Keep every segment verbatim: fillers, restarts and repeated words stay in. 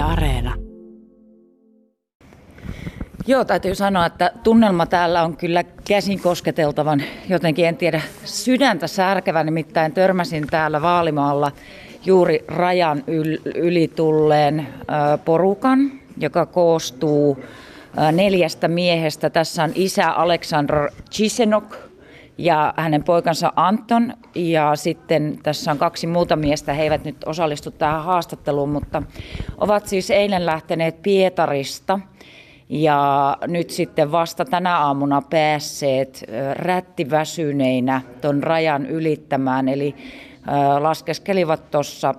Yle Areena. Joo, täytyy sanoa, että tunnelma täällä on kyllä käsin kosketeltavan, jotenkin en tiedä, sydäntä särkevä. Nimittäin törmäsin täällä Vaalimaalla juuri rajan yli tulleen porukan, joka koostuu neljästä miehestä. Tässä on isä Aleksandr Chizhenok ja hänen poikansa Anton. Ja sitten tässä on kaksi muuta miestä. He eivät nyt osallistu tähän haastatteluun, mutta ovat siis eilen lähteneet Pietarista. Ja nyt sitten vasta tänä aamuna päässeet rättiväsyneinä ton rajan ylittämään. Eli laskeskelivat tuossa,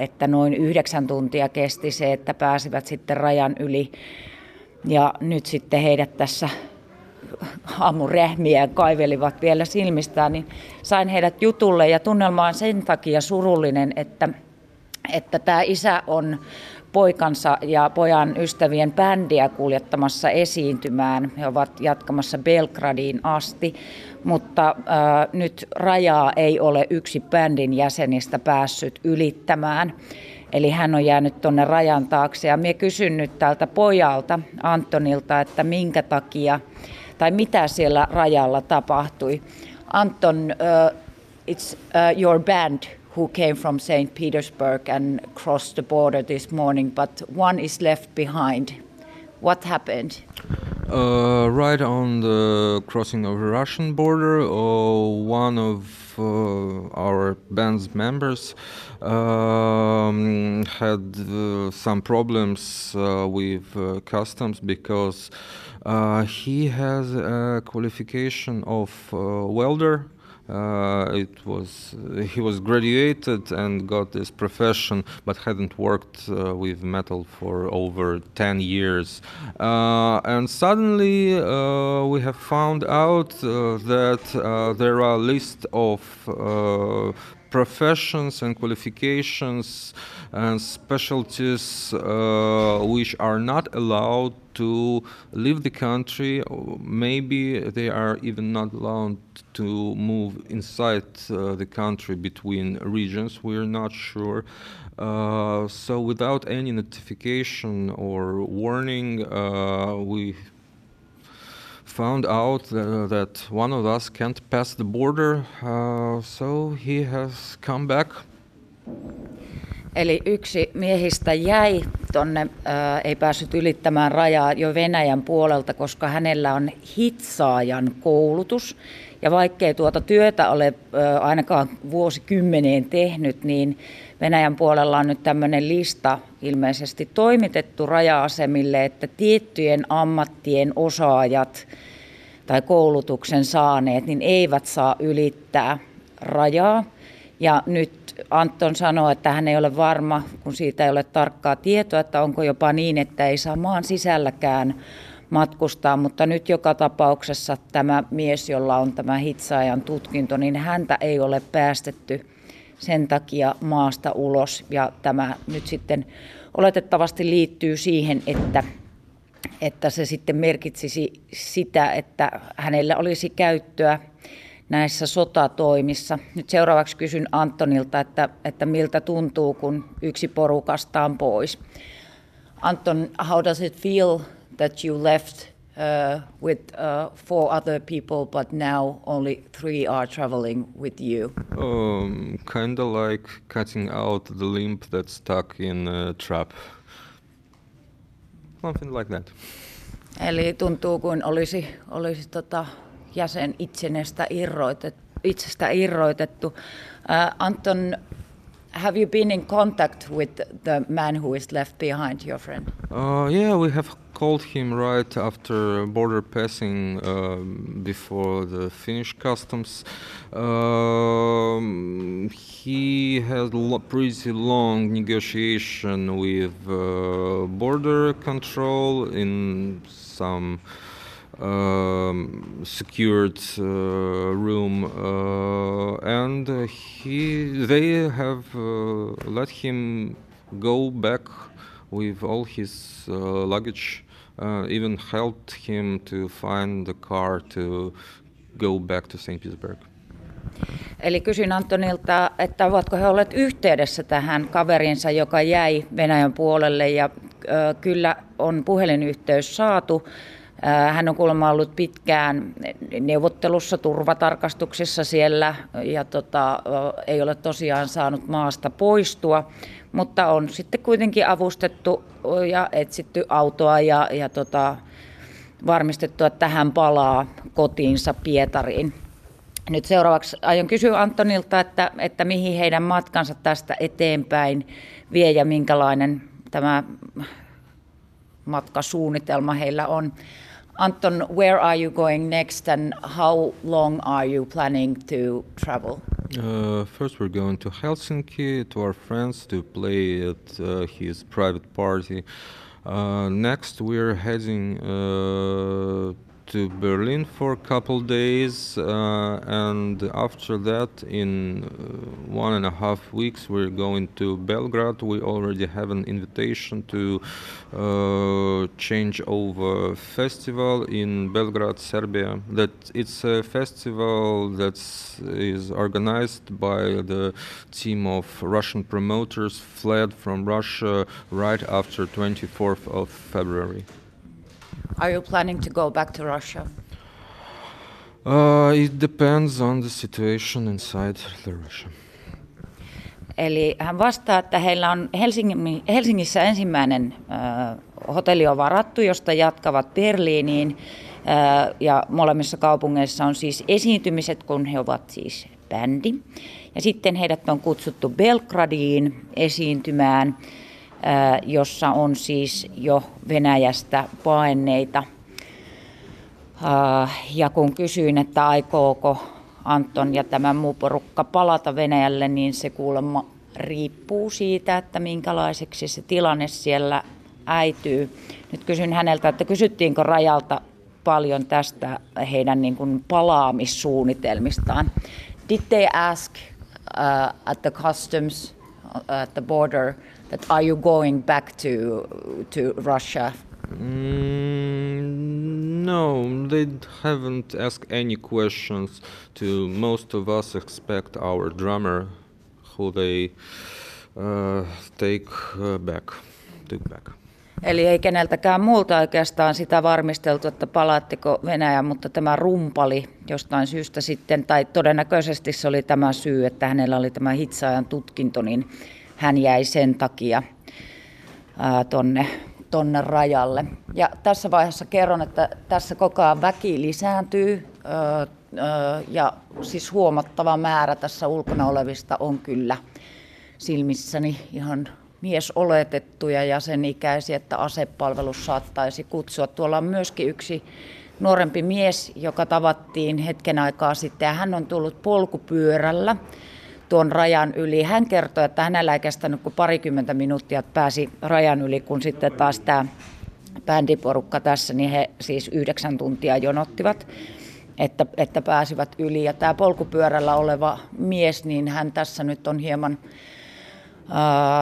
että noin yhdeksän tuntia kesti se, että pääsivät sitten rajan yli. Ja nyt sitten heidät tässä aamurähmiä kaivelivat vielä silmistään, niin sain heidät jutulle. Ja tunnelma on sen takia surullinen, että että tämä isä on poikansa ja pojan ystävien bändiä kuljettamassa esiintymään. He ovat jatkamassa Belgradiin asti, mutta äh, nyt rajaa ei ole yksi bändin jäsenistä päässyt ylittämään. Eli hän on jäänyt tuonne rajan taakse. Ja minä kysyn nyt tältä pojalta, Antonilta, että minkä takia tai mitä siellä rajalla tapahtui. Anton, uh, it's uh, your band who came from Saint Petersburg and crossed the border this morning, but one is left behind. What happened? Uh, right on the crossing of the Russian border, uh, one of uh, our band's members um, had uh, some problems uh, with uh, customs because uh, he has a qualification of uh, welder. Uh, it was uh, he was graduated and got this profession, but hadn't worked uh, with metal for over ten years. Uh, and suddenly uh, we have found out uh, that uh, there are a list of uh, professions and qualifications and specialties uh, which are not allowed to leave the country. Maybe they are even not allowed to move inside uh, the country between regions. We're not sure. Uh, so without any notification or warning, uh, we found out uh, that one of us can't pass the border, uh, so he has come back. Eli yksi miehistä jäi tonne, äh, ei päässyt ylittämään rajaa jo Venäjän puolelta, koska hänellä on hitsaajan koulutus. Ja vaikkei tuota työtä ole äh, ainakaan vuosikymmeneen tehnyt, niin Venäjän puolella on nyt tämmöinen lista ilmeisesti toimitettu raja-asemille, että tiettyjen ammattien osaajat tai koulutuksen saaneet niin eivät saa ylittää rajaa. Ja nyt Anton sanoo, että hän ei ole varma, kun siitä ei ole tarkkaa tietoa, että onko jopa niin, että ei saa maan sisälläkään matkustaa. Mutta nyt joka tapauksessa tämä mies, jolla on tämä hitsaajan tutkinto, niin häntä ei ole päästetty sen takia maasta ulos. Ja tämä nyt sitten oletettavasti liittyy siihen, että, että se sitten merkitsisi sitä, että hänellä olisi käyttöä näissä sotatoimissa. Nyt seuraavaksi kysyn Antonilta, että, että miltä tuntuu, kun yksi porukasta on pois. Anton, how does it feel that you left uh, with uh, four other people, but now only three are traveling with you? Um, kind of like cutting out the limb that's stuck in a trap. Something like that. Eli tuntuu, kuin olisi, olisi tota... jäsen itsenestä irroitettu, itsestä irroitettu. Uh, Anton, have you been in contact with the man who is left behind, your friend? Uh, yeah, we have called him right after border passing, uh, before the Finnish customs. Uh, he had a pretty long negotiation with uh, border control in some Um, secured uh, room, uh, and he, they have uh, let him go back with all his uh, luggage, uh, even helped him to find the car to go back to Saint Petersburg. Eli kysyin Antonilta, että ovatko he olleet yhteydessä tähän kaverinsa, joka jäi Venäjän puolelle, ja kyllä on puhelinyhteys saatu. Hän on kuulemma ollut pitkään neuvottelussa, turvatarkastuksessa siellä, ja tota, ei ole tosiaan saanut maasta poistua, mutta on sitten kuitenkin avustettu ja etsitty autoa ja, ja tota, varmistettu, että hän palaa kotiinsa Pietariin. Nyt seuraavaksi aion kysyä Antonilta, että, että mihin heidän matkansa tästä eteenpäin vie ja minkälainen tämä matkasuunnitelma heillä on. Anton, where are you going next and how long are you planning to travel? Uh, first we're going to Helsinki to our friends to play at uh, his private party. Uh, next we're heading uh, to Berlin for a couple days, uh, and after that, in one and a half weeks, we're going to Belgrade. We already have an invitation to uh, Changeover festival in Belgrade, Serbia. That it's a festival that is organized by the team of Russian promoters fled from Russia right after twenty-fourth of February. Are you planning to go back to Russia? Uh, it depends on the situation inside the Russia. Eli hän vastaa, että heillä on Helsingin, Helsingissä ensimmäinen uh, hotelli on varattu, josta jatkavat Berliiniin. Uh, ja molemmissa kaupungeissa on siis esiintymiset, kun he ovat siis bändi. Ja sitten heidät on kutsuttu Belgradiin esiintymään, jossa on siis jo Venäjästä paenneita. Ja kun kysyin, että aikooko Anton ja tämä muu porukka palata Venäjälle, niin se kuulemma riippuu siitä, että minkälaiseksi se tilanne siellä äityy. Nyt kysyn häneltä, että kysyttiinkö rajalta paljon tästä heidän niin kuin palaamissuunnitelmistaan. Did they ask uh, at the customs, at the border, that are you going back to to Russia? Mm, no, they haven't asked any questions. To most of us expect our drummer, who they uh, take uh, back, took back. Eli ei keneltäkään muulta oikeastaan sitä varmisteltu, että palaatteko Venäjään, mutta tämä rumpali jostain syystä sitten, tai todennäköisesti se oli tämä syy, että hänellä oli tämä hitsaajan tutkinto, niin hän jäi sen takia ää, tonne, tonne rajalle. Ja tässä vaiheessa kerron, että tässä koko ajan väki lisääntyy ää, ää, ja siis huomattava määrä tässä ulkona olevista on kyllä silmissäni ihan miesoletettuja ja sen ikäisiä, että asepalvelus saattaisi kutsua. Tuolla on myöskin yksi nuorempi mies, joka tavattiin hetken aikaa sitten, ja hän on tullut polkupyörällä tuon rajan yli. Hän kertoi, että hänellä ei kestänyt kuin parikymmentä minuuttia, että pääsi rajan yli, kun sitten taas tämä bändiporukka tässä, niin he siis yhdeksän tuntia jonottivat, että, että pääsivät yli. Ja tämä polkupyörällä oleva mies, niin hän tässä nyt on hieman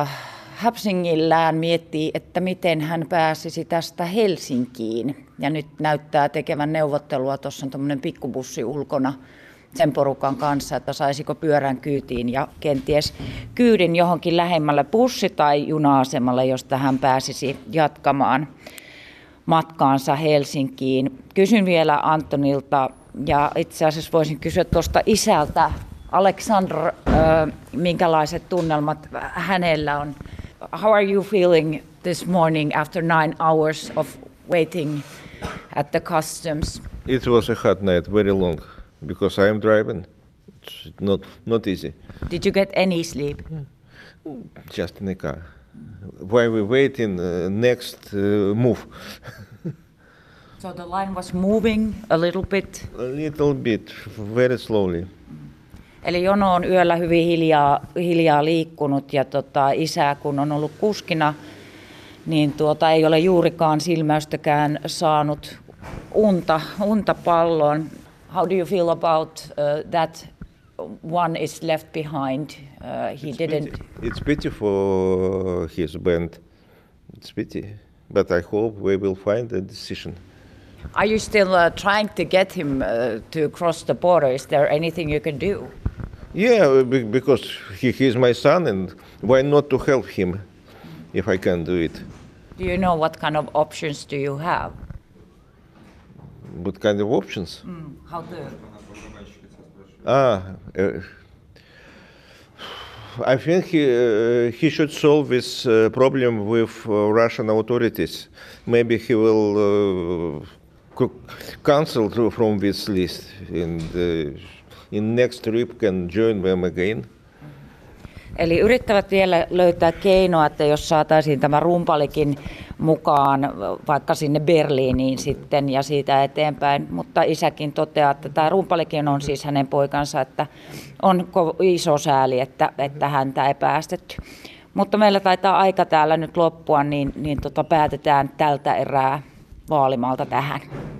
äh, häpsingillään, miettii, että miten hän pääsisi tästä Helsinkiin. Ja nyt näyttää tekevän neuvottelua, tuossa on tuommoinen pikkubussi ulkona, sen porukan kanssa, että saisiko pyörän kyytiin ja kenties kyydin johonkin lähemmälle bussi- tai juna-asemalle, josta hän pääsisi jatkamaan matkaansa Helsinkiin. Kysyn vielä Antonilta, ja itse asiassa voisin kysyä tuosta isältä, Aleksandr, äh, minkälaiset tunnelmat hänellä on? How are you feeling this morning after nine hours of waiting at the customs? It was a hot night, very long. Because I am driving, it's not not easy. Did you get any sleep? Just in the car. While we waiting uh, next uh, move. So the line was moving a little bit. A little bit, very slowly. Eli jono on yöllä hyvin hiljaa hiljaa liikkunut, ja tota, isä kun on ollut kuskina, niin tuota ei ole juurikaan silmäystäkään saanut unta unta palloon. How do you feel about uh, that one is left behind? Uh, he it's didn't. Pity. It's pity for his band. It's pity. But I hope we will find a decision. Are you still uh, trying to get him uh, to cross the border? Is there anything you can do? Yeah, because he, he is my son, and why not to help him if I can do it? Do you know what kind of options do you have? What kind of options? Mm, how do? Ah, uh, I think he uh, he should solve this uh, problem with uh, Russian authorities. Maybe he will uh, cancel from this list, and uh, in next trip can join them again. Eli yrittävät vielä löytää keinoa, että jos saataisiin tämä rumpalikin mukaan vaikka sinne Berliiniin sitten ja siitä eteenpäin. Mutta isäkin toteaa, että tämä rumpalikin on siis hänen poikansa, että on iso sääli, että, että häntä ei päästetty. Mutta meillä taitaa aika täällä nyt loppua, niin, niin tota päätetään tältä erää Vaalimaalta tähän.